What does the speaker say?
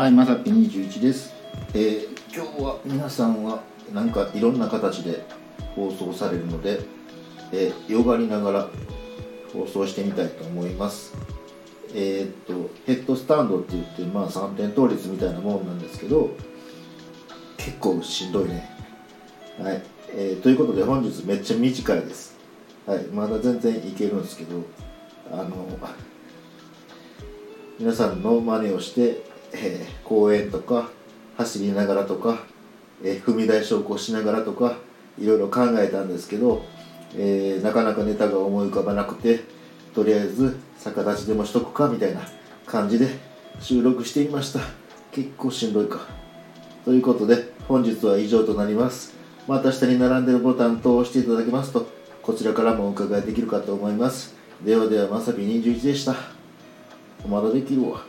はい、まさぴ21です、今日は皆さんはなんかいろんな形で放送されるので、よがりながら放送してみたいと思います。ヘッドスタンドって言って、3点倒立みたいなもんなんですけど、結構しんどいね。はい、ということで本日めっちゃ短いです。はい、まだ全然いけるんですけど、皆さんの真似をして、公園とか走りながらとか、踏み台昇降しながらとかいろいろ考えたんですけど、なかなかネタが思い浮かばなくて、とりあえず逆立ちでもしとくかみたいな感じで収録してみました。結構しんどいか。ということで本日は以上となります。また下に並んでるボタンと押していただけますと、こちらからもお伺いできるかと思います。ではでは、まさぴ21でした。まだできるわ。